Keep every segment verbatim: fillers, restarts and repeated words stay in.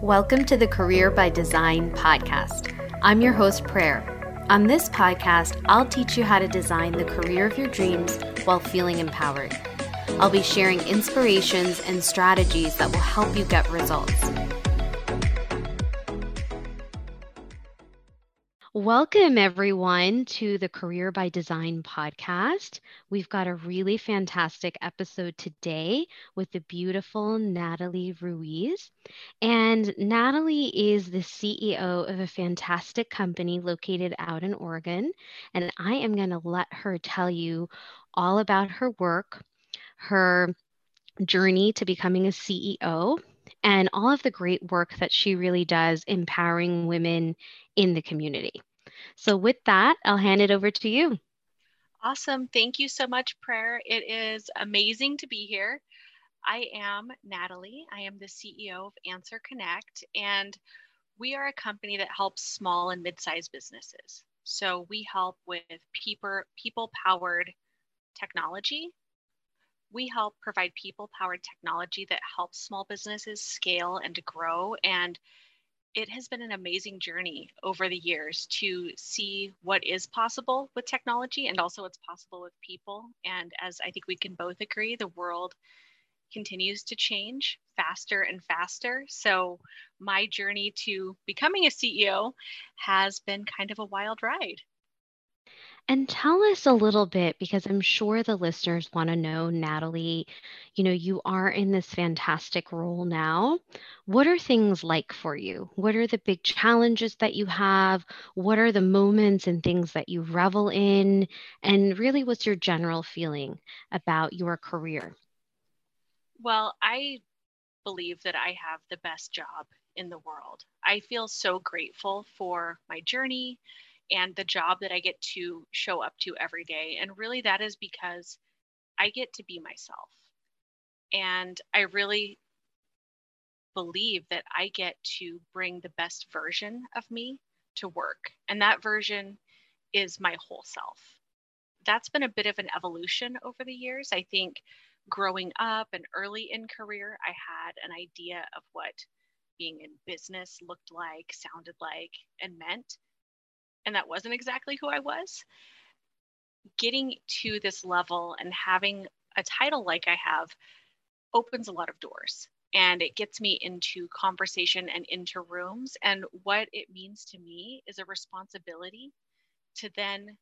Welcome to the Career by Design podcast. I'm your host, Prayer. On this podcast, I'll teach you how to design the career of your dreams while feeling empowered. I'll be sharing inspirations and strategies that will help you get results. Welcome, everyone, to the Career by Design podcast. We've got a really fantastic episode today with the beautiful Natalie Ruiz. And Natalie is the C E O of a fantastic company located out in Oregon. And I am going to let her tell you all about her work, her journey to becoming a C E O, and all of the great work that she really does empowering women in the community. So with that, I'll hand it over to you. Awesome. Thank you so much, Prayer. It is amazing to be here. I am Natalie. I am the C E O of Answer Connect, and we are a company that helps small and mid-sized businesses. So we help with people, people-powered technology. We help provide people-powered technology that helps small businesses scale and to grow. And it has been an amazing journey over the years to see what is possible with technology and also what's possible with people. And as I think we can both agree, the world continues to change faster and faster. So my journey to becoming a C E O has been kind of a wild ride. And tell us a little bit, because I'm sure the listeners want to know, Natalie, you know, you are in this fantastic role now. What are things like for you? What are the big challenges that you have? What are the moments and things that you revel in? And really, what's your general feeling about your career? Well, I believe that I have the best job in the world. I feel so grateful for my journey and the job that I get to show up to every day. And really that is because I get to be myself. And I really believe that I get to bring the best version of me to work. And that version is my whole self. That's been a bit of an evolution over the years. I think growing up and early in career, I had an idea of what being in business looked like, sounded like, and meant. And that wasn't exactly who I was. Getting to this level and having a title like I have opens a lot of doors, and it gets me into conversation and into rooms. And what it means to me is a responsibility to then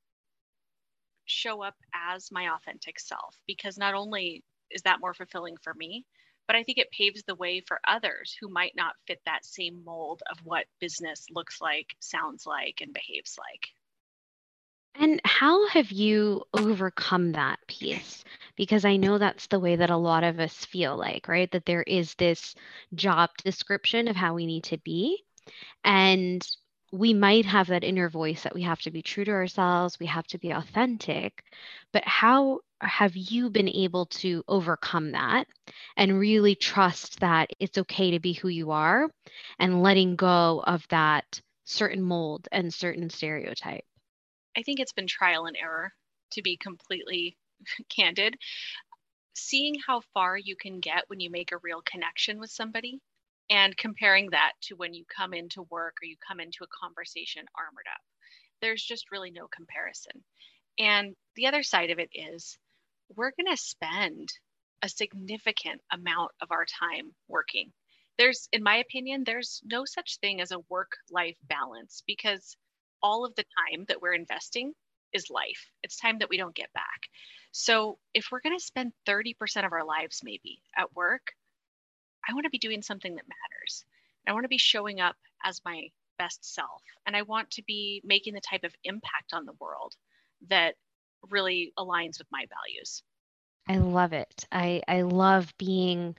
show up as my authentic self, because not only is that more fulfilling for me, but I think it paves the way for others who might not fit that same mold of what business looks like, sounds like, and behaves like. And how have you overcome that piece? Because I know that's the way that a lot of us feel like, right? That there is this job description of how we need to be. And we might have that inner voice that we have to be true to ourselves, we have to be authentic, but how have you been able to overcome that and really trust that it's okay to be who you are and letting go of that certain mold and certain stereotype? I think it's been trial and error, to be completely candid. Seeing how far you can get when you make a real connection with somebody and comparing that to when you come into work or you come into a conversation armored up. There's just really no comparison. And the other side of it is, we're going to spend a significant amount of our time working. There's, in my opinion, there's no such thing as a work-life balance, because all of the time that we're investing is life. It's time that we don't get back. So if we're going to spend thirty percent of our lives maybe at work, I want to be doing something that matters. I want to be showing up as my best self. And I want to be making the type of impact on the world that really aligns with my values. I love it. I, I love being,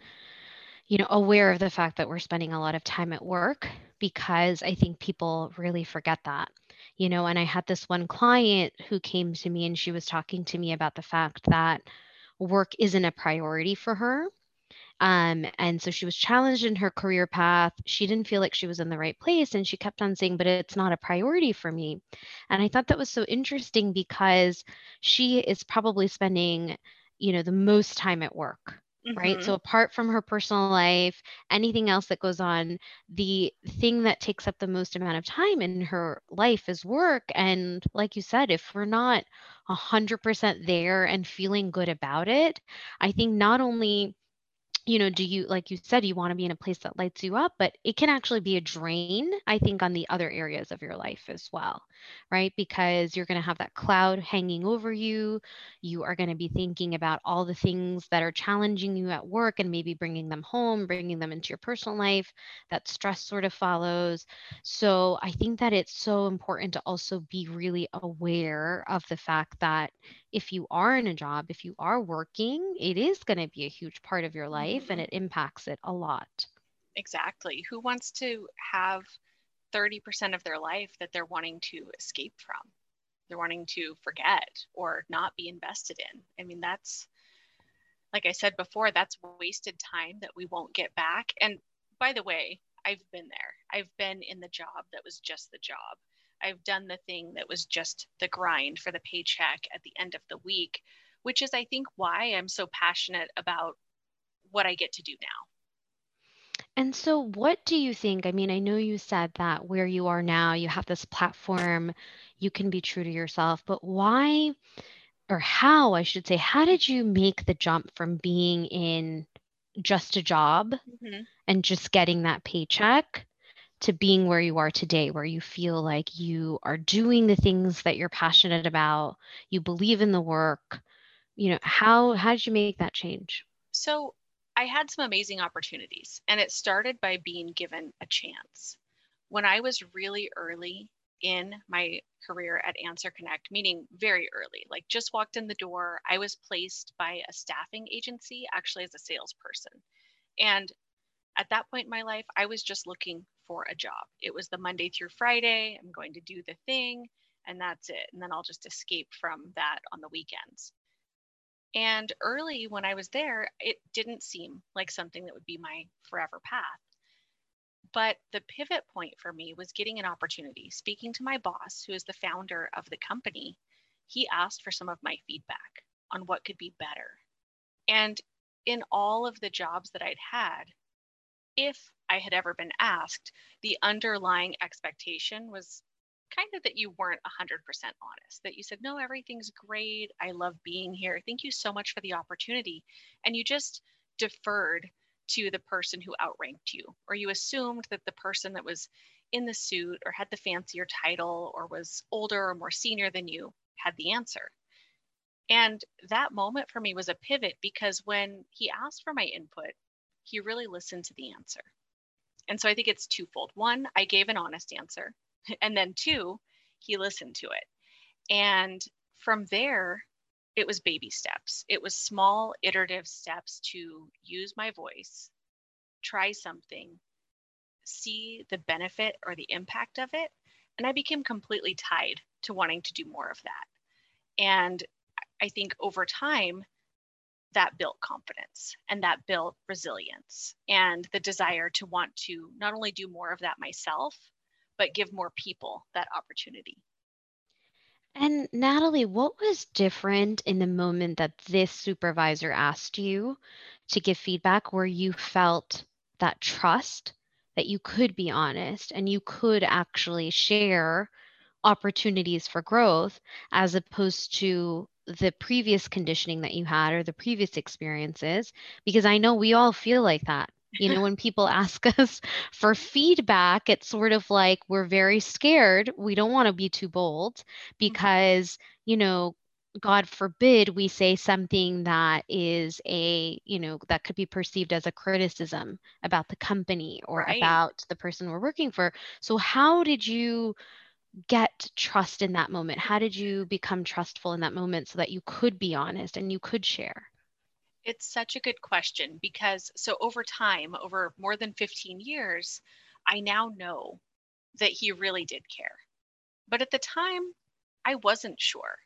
you know, aware of the fact that we're spending a lot of time at work, because I think people really forget that, you know. And I had this one client who came to me and she was talking to me about the fact that work isn't a priority for her. Um, and so she was challenged in her career path. She didn't feel like she was in the right place. And she kept on saying, but it's not a priority for me. And I thought that was so interesting, because she is probably spending, you know, the most time at work Mm-hmm. Right? So apart from her personal life, anything else that goes on, the thing that takes up the most amount of time in her life is work. And like you said, if we're not one hundred percent there and feeling good about it, I think not only, you know, do you, like you said, you want to be in a place that lights you up, but it can actually be a drain, I think, on the other areas of your life as well, right? Because you're going to have that cloud hanging over you. You are going to be thinking about all the things that are challenging you at work and maybe bringing them home, bringing them into your personal life. That stress sort of follows. So I think that it's so important to also be really aware of the fact that if you are in a job, if you are working, it is going to be a huge part of your life. And it impacts it a lot. Exactly. Who wants to have thirty percent of their life that they're wanting to escape from? They're wanting to forget or not be invested in. I mean, that's, like I said before, that's wasted time that we won't get back. And by the way, I've been there. I've been in the job that was just the job. I've done the thing that was just the grind for the paycheck at the end of the week, which is, I think, why I'm so passionate about what I get to do now. And so what do you think? I mean, I know you said that where you are now, you have this platform, you can be true to yourself, but why, or how, I should say, how did you make the jump from being in just a job mm-hmm. and just getting that paycheck to being where you are today, where you feel like you are doing the things that you're passionate about, you believe in the work, you know, how, how did you make that change? So I had some amazing opportunities, and it started by being given a chance. When I was really early in my career at Answer Connect, meaning very early, like just walked in the door, I was placed by a staffing agency, actually as a salesperson. And at that point in my life, I was just looking for a job. It was the Monday through Friday, I'm going to do the thing, and that's it. And then I'll just escape from that on the weekends. And early when I was there, it didn't seem like something that would be my forever path. But the pivot point for me was getting an opportunity. Speaking to my boss, who is the founder of the company, he asked for some of my feedback on what could be better. And in all of the jobs that I'd had, if I had ever been asked, the underlying expectation was kind of that you weren't one hundred percent honest, that you said, no, everything's great. I love being here. Thank you so much for the opportunity. And you just deferred to the person who outranked you, or you assumed that the person that was in the suit or had the fancier title or was older or more senior than you had the answer. And that moment for me was a pivot, because when he asked for my input, he really listened to the answer. And so I think it's twofold. One, I gave an honest answer. And then two, he listened to it. And from there, it was baby steps. It was small iterative steps to use my voice, try something, see the benefit or the impact of it. And I became completely tied to wanting to do more of that. And I think over time, that built confidence, and that built resilience and the desire to want to not only do more of that myself, but give more people that opportunity. And Natalie, what was different in the moment that this supervisor asked you to give feedback, where you felt that trust that you could be honest and you could actually share opportunities for growth, as opposed to the previous conditioning that you had or the previous experiences? Because I know we all feel like that. You know, when people ask us for feedback, it's sort of like we're very scared. We don't want to be too bold because, you know, God forbid we say something that is a, you know, that could be perceived as a criticism about the company or right. about the person we're working for. So how did you get trust in that moment? How did you become trustful in that moment so that you could be honest and you could share? It's such a good question, because so over time, over more than fifteen years, I now know that he really did care. But at the time, I wasn't sure.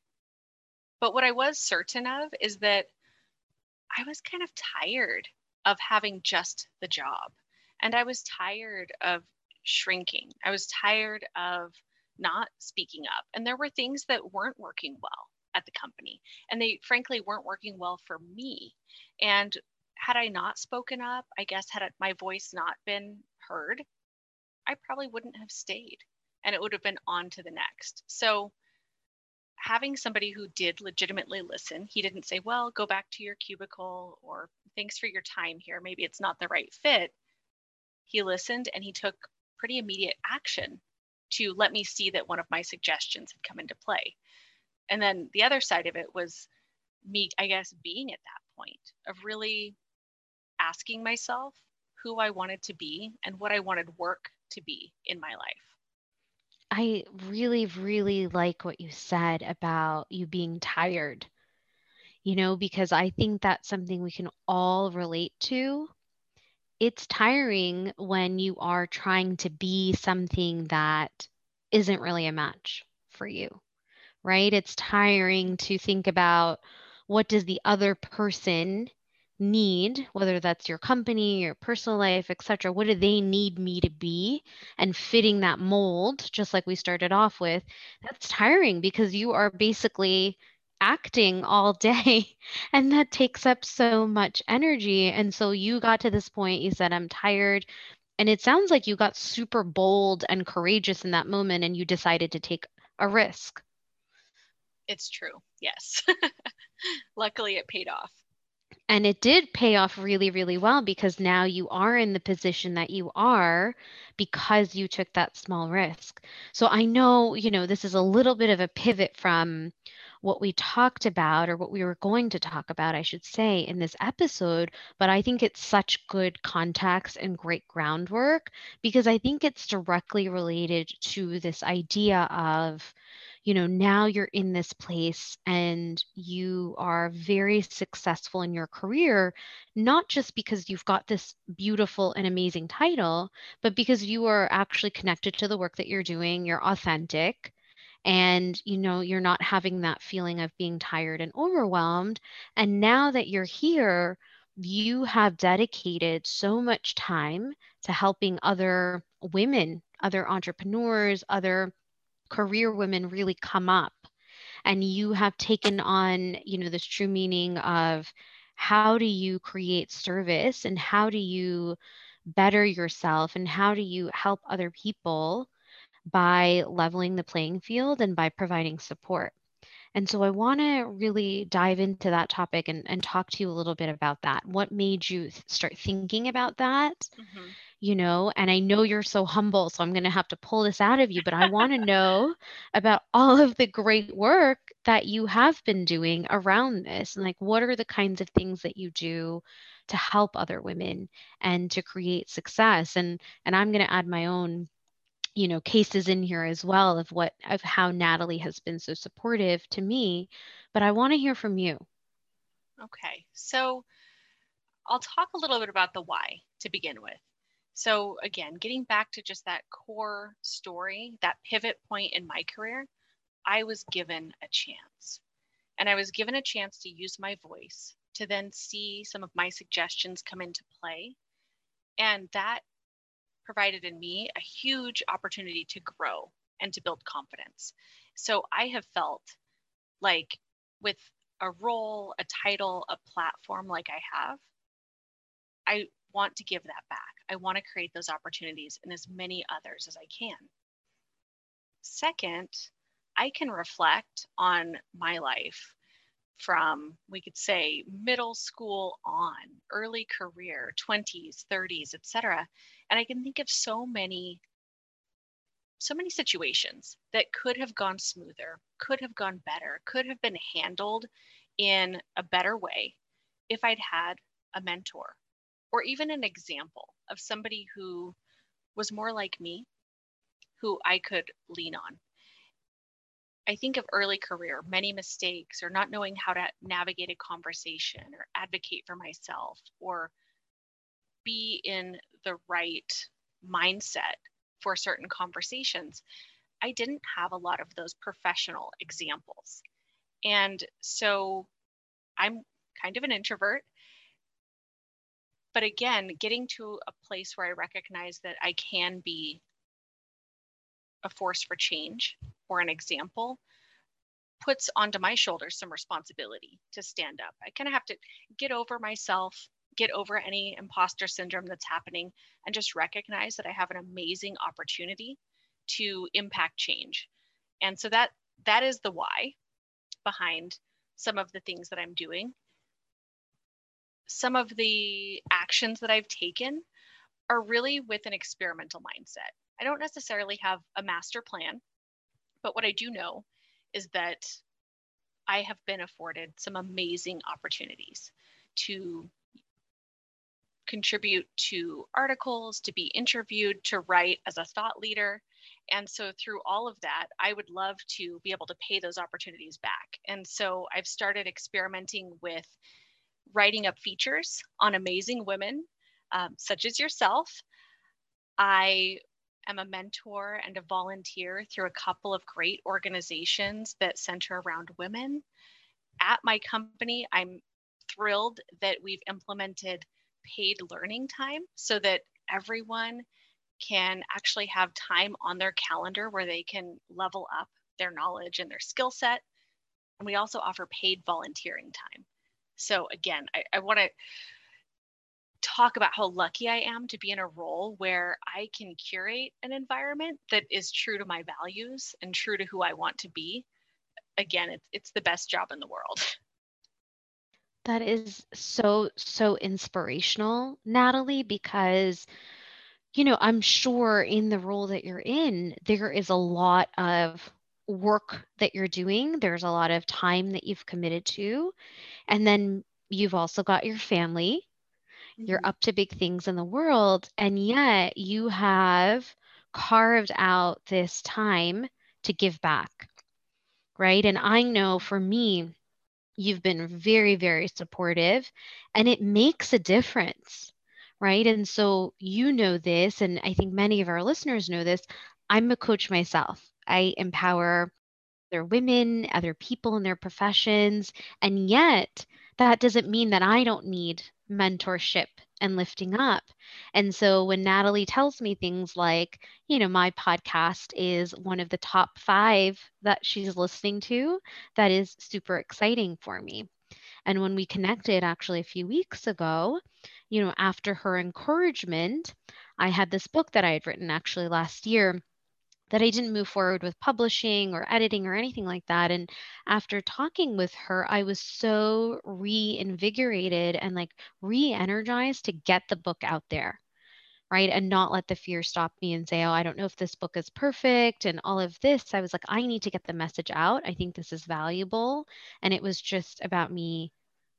But what I was certain of is that I was kind of tired of having just the job. And I was tired of shrinking. I was tired of not speaking up. And there were things that weren't working well at the company, and they frankly weren't working well for me. And had I not spoken up, I guess had my voice not been heard, I probably wouldn't have stayed, and it would have been on to the next. So having somebody who did legitimately listen, he didn't say, well, go back to your cubicle, or thanks for your time here, maybe it's not the right fit. He listened and he took pretty immediate action to let me see that one of my suggestions had come into play. And then the other side of it was me, I guess, being at that point of really asking myself who I wanted to be and what I wanted work to be in my life. I really, really like what you said about you being tired, you know, because I think that's something we can all relate to. It's tiring when you are trying to be something that isn't really a match for you, right? It's tiring to think about what does the other person need, whether that's your company, your personal life, et cetera. What do they need me to be? And fitting that mold, just like we started off with, that's tiring because you are basically acting all day and that takes up so much energy. And so you got to this point, you said, I'm tired. And it sounds like you got super bold and courageous in that moment and you decided to take a risk. It's true. Yes. Luckily, it paid off. And it did pay off really, really well, because now you are in the position that you are because you took that small risk. So I know, you know, this is a little bit of a pivot from what we talked about, or what we were going to talk about, I should say, in this episode, but I think it's such good context and great groundwork, because I think it's directly related to this idea of, you know, now you're in this place and you are very successful in your career, not just because you've got this beautiful and amazing title, but because you are actually connected to the work that you're doing, you're authentic, and, you know, you're not having that feeling of being tired and overwhelmed. And now that you're here, you have dedicated so much time to helping other women, other entrepreneurs, other career women really come up, and you have taken on, you know, this true meaning of how do you create service and how do you better yourself and how do you help other people by leveling the playing field and by providing support. And so I want to really dive into that topic and, and talk to you a little bit about that. What made you th- start thinking about that? Mm-hmm. You know, and I know you're so humble, so I'm going to have to pull this out of you, but I want to know about all of the great work that you have been doing around this. And like, what are the kinds of things that you do to help other women and to create success? And, and I'm going to add my own, you know, cases in here as well of what, of how Natalie has been so supportive to me, but I want to hear from you. Okay. So I'll talk a little bit about the why to begin with. So again, getting back to just that core story, that pivot point in my career, I was given a chance, and I was given a chance to use my voice to then see some of my suggestions come into play. And that provided in me a huge opportunity to grow and to build confidence. So I have felt like with a role, a title, a platform like I have, I want to give that back. I want to create those opportunities in as many others as I can. Second, I can reflect on my life from, we could say, middle school on, early career, twenties, thirties, et cetera. And I can think of so many, so many situations that could have gone smoother, could have gone better, could have been handled in a better way if I'd had a mentor, or even an example of somebody who was more like me, who I could lean on. I think of early career, many mistakes, or not knowing how to navigate a conversation, or advocate for myself, or be in the right mindset for certain conversations. I didn't have a lot of those professional examples. And so I'm kind of an introvert. But again, getting to a place where I recognize that I can be a force for change or an example puts onto my shoulders some responsibility to stand up. I kind of have to get over myself get over any imposter syndrome that's happening and just recognize that I have an amazing opportunity to impact change. And so that that is the why behind some of the things that I'm doing. Some of the actions that I've taken are really with an experimental mindset. I don't necessarily have a master plan, but what I do know is that I have been afforded some amazing opportunities to contribute to articles, to be interviewed, to write as a thought leader. And so through all of that, I would love to be able to pay those opportunities back. And so I've started experimenting with writing up features on amazing women, um, such as yourself. I am a mentor and a volunteer through a couple of great organizations that center around women. At my company, I'm thrilled that we've implemented paid learning time so that everyone can actually have time on their calendar where they can level up their knowledge and their skill set. And we also offer paid volunteering time. So again, I, I want to talk about how lucky I am to be in a role where I can curate an environment that is true to my values and true to who I want to be. Again, it's, it's the best job in the world. That is so, so inspirational, Natalie, because, you know, I'm sure in the role that you're in, there is a lot of work that you're doing. There's a lot of time that you've committed to. And then you've also got your family. Mm-hmm. You're up to big things in the world. And yet you have carved out this time to give back, right? And I know for me, you've been very, very supportive, and it makes a difference, right? And so you know this, and I think many of our listeners know this. I'm a coach myself. I empower other women, other people in their professions, and yet that doesn't mean that I don't need mentorship and lifting up. And so when Natalie tells me things like, you know, my podcast is one of the top five that she's listening to, that is super exciting for me. And when we connected actually a few weeks ago, you know, after her encouragement, I had this book that I had written actually last year that I didn't move forward with publishing or editing or anything like that. And after talking with her, I was so reinvigorated and like re-energized to get the book out there, right? And not let the fear stop me and say, oh, I don't know if this book is perfect and all of this. I was like, I need to get the message out. I think this is valuable. And it was just about me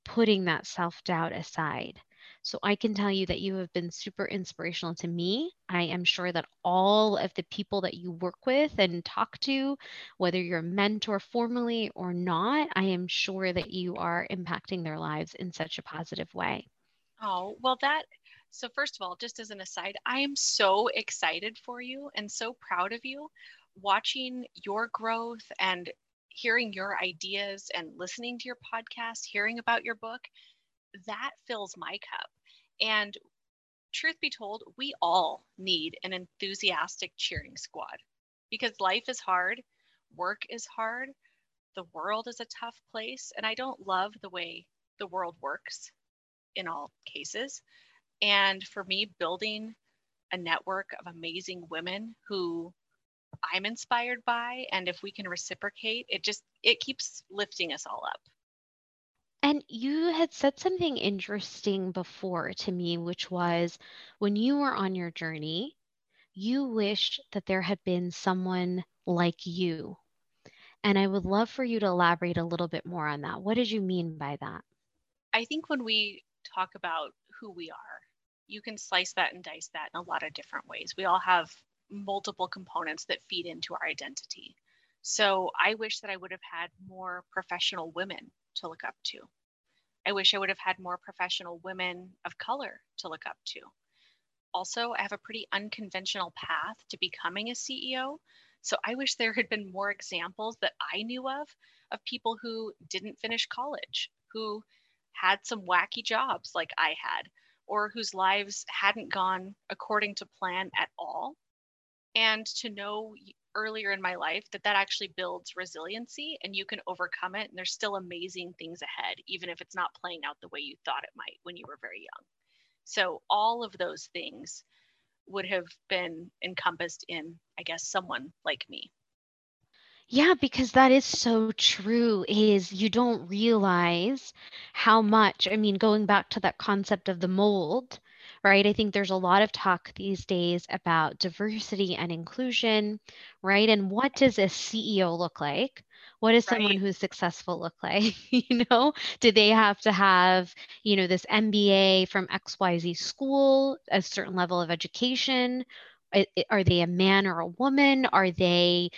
putting that self-doubt aside. So I can tell you that you have been super inspirational to me. I am sure that all of the people that you work with and talk to, whether you're a mentor formally or not, I am sure that you are impacting their lives in such a positive way. Oh, well that, so first of all, just as an aside, I am so excited for you and so proud of you. Watching your growth and hearing your ideas and listening to your podcast, hearing about your book, that fills my cup. And truth be told, we all need an enthusiastic cheering squad because life is hard, work is hard, the world is a tough place, and I don't love the way the world works in all cases. And for me, building a network of amazing women who I'm inspired by, and if we can reciprocate, it just, it keeps lifting us all up. And you had said something interesting before to me, which was when you were on your journey, you wished that there had been someone like you. And I would love for you to elaborate a little bit more on that. What did you mean by that? I think when we talk about who we are, you can slice that and dice that in a lot of different ways. We all have multiple components that feed into our identity. So I wish that I would have had more professional women to look up to. I wish I would have had more professional women of color to look up to. Also, I have a pretty unconventional path to becoming a C E O. So I wish there had been more examples that I knew of, of people who didn't finish college, who had some wacky jobs like I had, or whose lives hadn't gone according to plan at all. And to know earlier in my life, that that actually builds resiliency and you can overcome it. And there's still amazing things ahead, even if it's not playing out the way you thought it might when you were very young. So all of those things would have been encompassed in, I guess, someone like me. Yeah, because that is so true, is you don't realize how much, I mean, going back to that concept of the mold, right? I think there's a lot of talk these days about diversity and inclusion, right? And what does a C E O look like? What does someone who's successful look like? You know, do they have to have, you know, this M B A from X Y Z school, a certain level of education? Are they a man or a woman? Are they,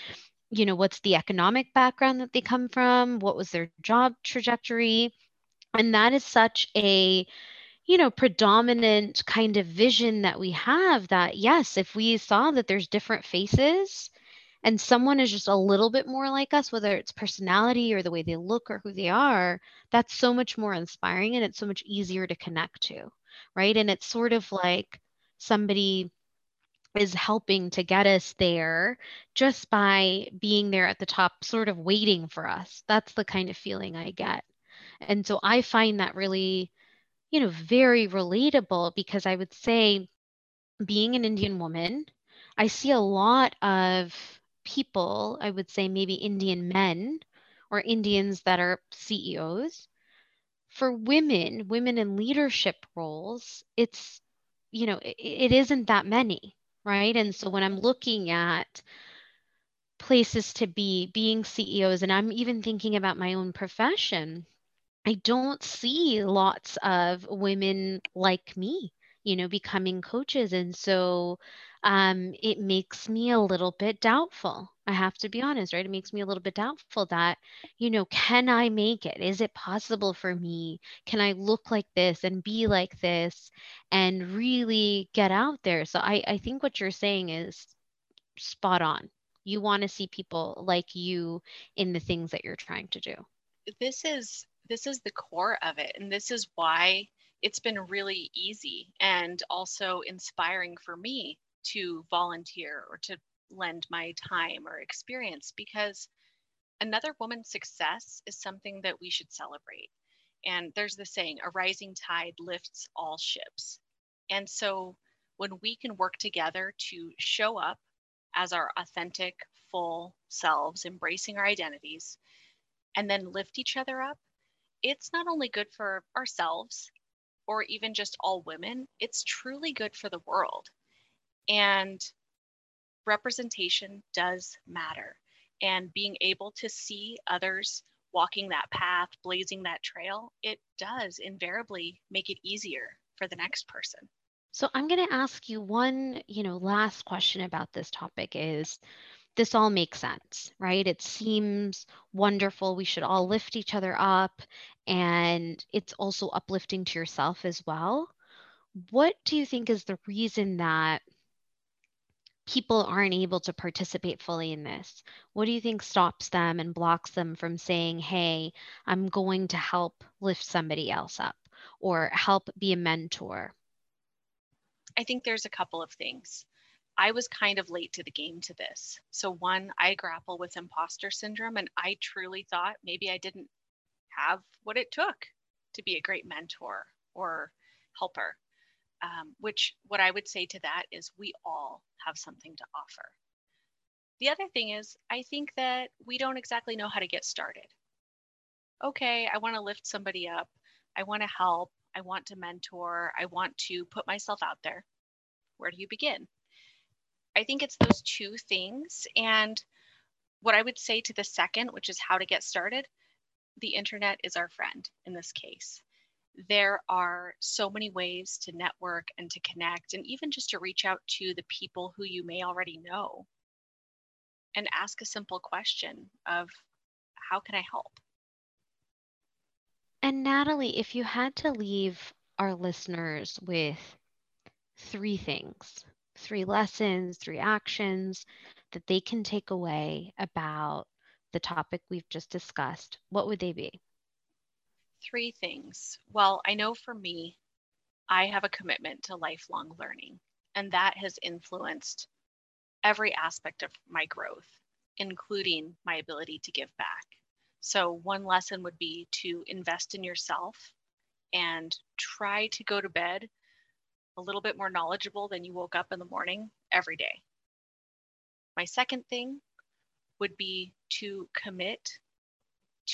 you know, what's the economic background that they come from? What was their job trajectory? And that is such a, you know, predominant kind of vision that we have, that yes, if we saw that there's different faces, and someone is just a little bit more like us, whether it's personality or the way they look or who they are, that's so much more inspiring and it's so much easier to connect to, right? And it's sort of like somebody is helping to get us there just by being there at the top, sort of waiting for us. That's the kind of feeling I get. And so I find that really, you know, very relatable, because I would say, being an Indian woman, I see a lot of people, I would say maybe Indian men or Indians that are C E Os. For women, women in leadership roles, it's, you know, it, it isn't that many, right? And so when I'm looking at places to be, being C E Os, and I'm even thinking about my own profession, I don't see lots of women like me, you know, becoming coaches. And so um, it makes me a little bit doubtful. I have to be honest, right? It makes me a little bit doubtful that, you know, can I make it? Is it possible for me? Can I look like this and be like this and really get out there? So I, I think what you're saying is spot on. You want to see people like you in the things that you're trying to do. This is, this is the core of it. And this is why it's been really easy and also inspiring for me to volunteer or to lend my time or experience, because another woman's success is something that we should celebrate. And there's the saying, a rising tide lifts all ships. And so when we can work together to show up as our authentic, full selves, embracing our identities, and then lift each other up, it's not only good for ourselves, or even just all women, it's truly good for the world. And representation does matter. And being able to see others walking that path, blazing that trail, it does invariably make it easier for the next person. So I'm going to ask you one, you know, last question about this topic is, this all makes sense, right? It seems wonderful. We should all lift each other up, and it's also uplifting to yourself as well. What do you think is the reason that people aren't able to participate fully in this? What do you think stops them and blocks them from saying, hey, I'm going to help lift somebody else up or help be a mentor? I think there's a couple of things. I was kind of late to the game to this. So one, I grapple with imposter syndrome, and I truly thought maybe I didn't have what it took to be a great mentor or helper, um, which what I would say to that is we all have something to offer. The other thing is, I think that we don't exactly know how to get started. Okay, I want to lift somebody up. I want to help. I want to mentor. I want to put myself out there. Where do you begin? I think it's those two things. And what I would say to the second, which is how to get started, the internet is our friend in this case. There are so many ways to network and to connect, and even just to reach out to the people who you may already know and ask a simple question of, how can I help? And Natalie, if you had to leave our listeners with three things, three lessons, three actions that they can take away about the topic we've just discussed, what would they be? Three things. Well, I know for me, I have a commitment to lifelong learning, and that has influenced every aspect of my growth, including my ability to give back. So one lesson would be to invest in yourself and try to go to bed a little bit more knowledgeable than you woke up in the morning every day. My second thing would be to commit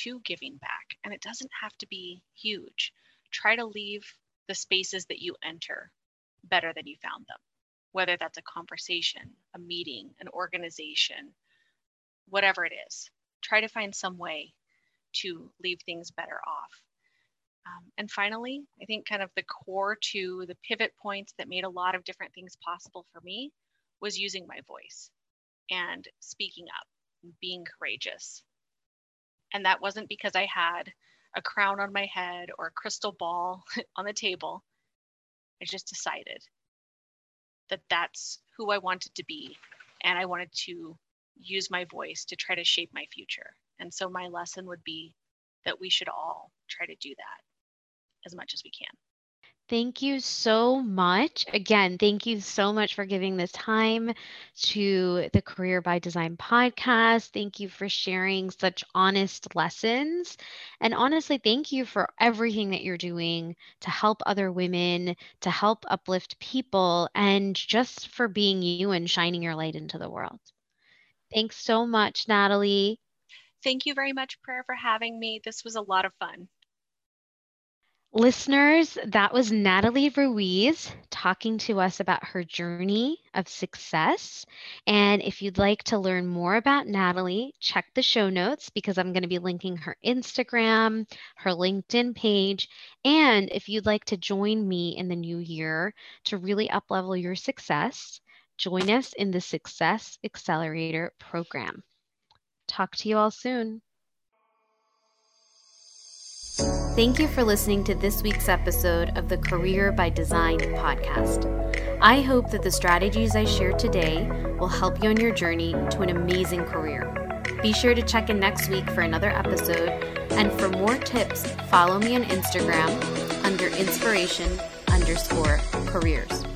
to giving back. And it doesn't have to be huge. Try to leave the spaces that you enter better than you found them, whether that's a conversation, a meeting, an organization, whatever it is. Try to find some way to leave things better off. Um, and finally, I think kind of the core to the pivot points that made a lot of different things possible for me was using my voice and speaking up, and being courageous. And that wasn't because I had a crown on my head or a crystal ball on the table. I just decided that that's who I wanted to be. And I wanted to use my voice to try to shape my future. And so my lesson would be that we should all try to do that as much as we can. Thank you so much. Again, thank you so much for giving this time to the Career by Design podcast. Thank you for sharing such honest lessons. And honestly, thank you for everything that you're doing to help other women, to help uplift people, and just for being you and shining your light into the world. Thanks so much, Natalie. Thank you very much, Prayer, for having me. This was a lot of fun. Listeners, that was Natalie Ruiz talking to us about her journey of success. And if you'd like to learn more about Natalie, check the show notes because I'm going to be linking her Instagram, her LinkedIn page. And if you'd like to join me in the new year to really uplevel your success, join us in the Success Accelerator program. Talk to you all soon. Thank you for listening to this week's episode of the Career by Design podcast. I hope that the strategies I shared today will help you on your journey to an amazing career. Be sure to check in next week for another episode. And for more tips, follow me on Instagram under inspiration underscore careers.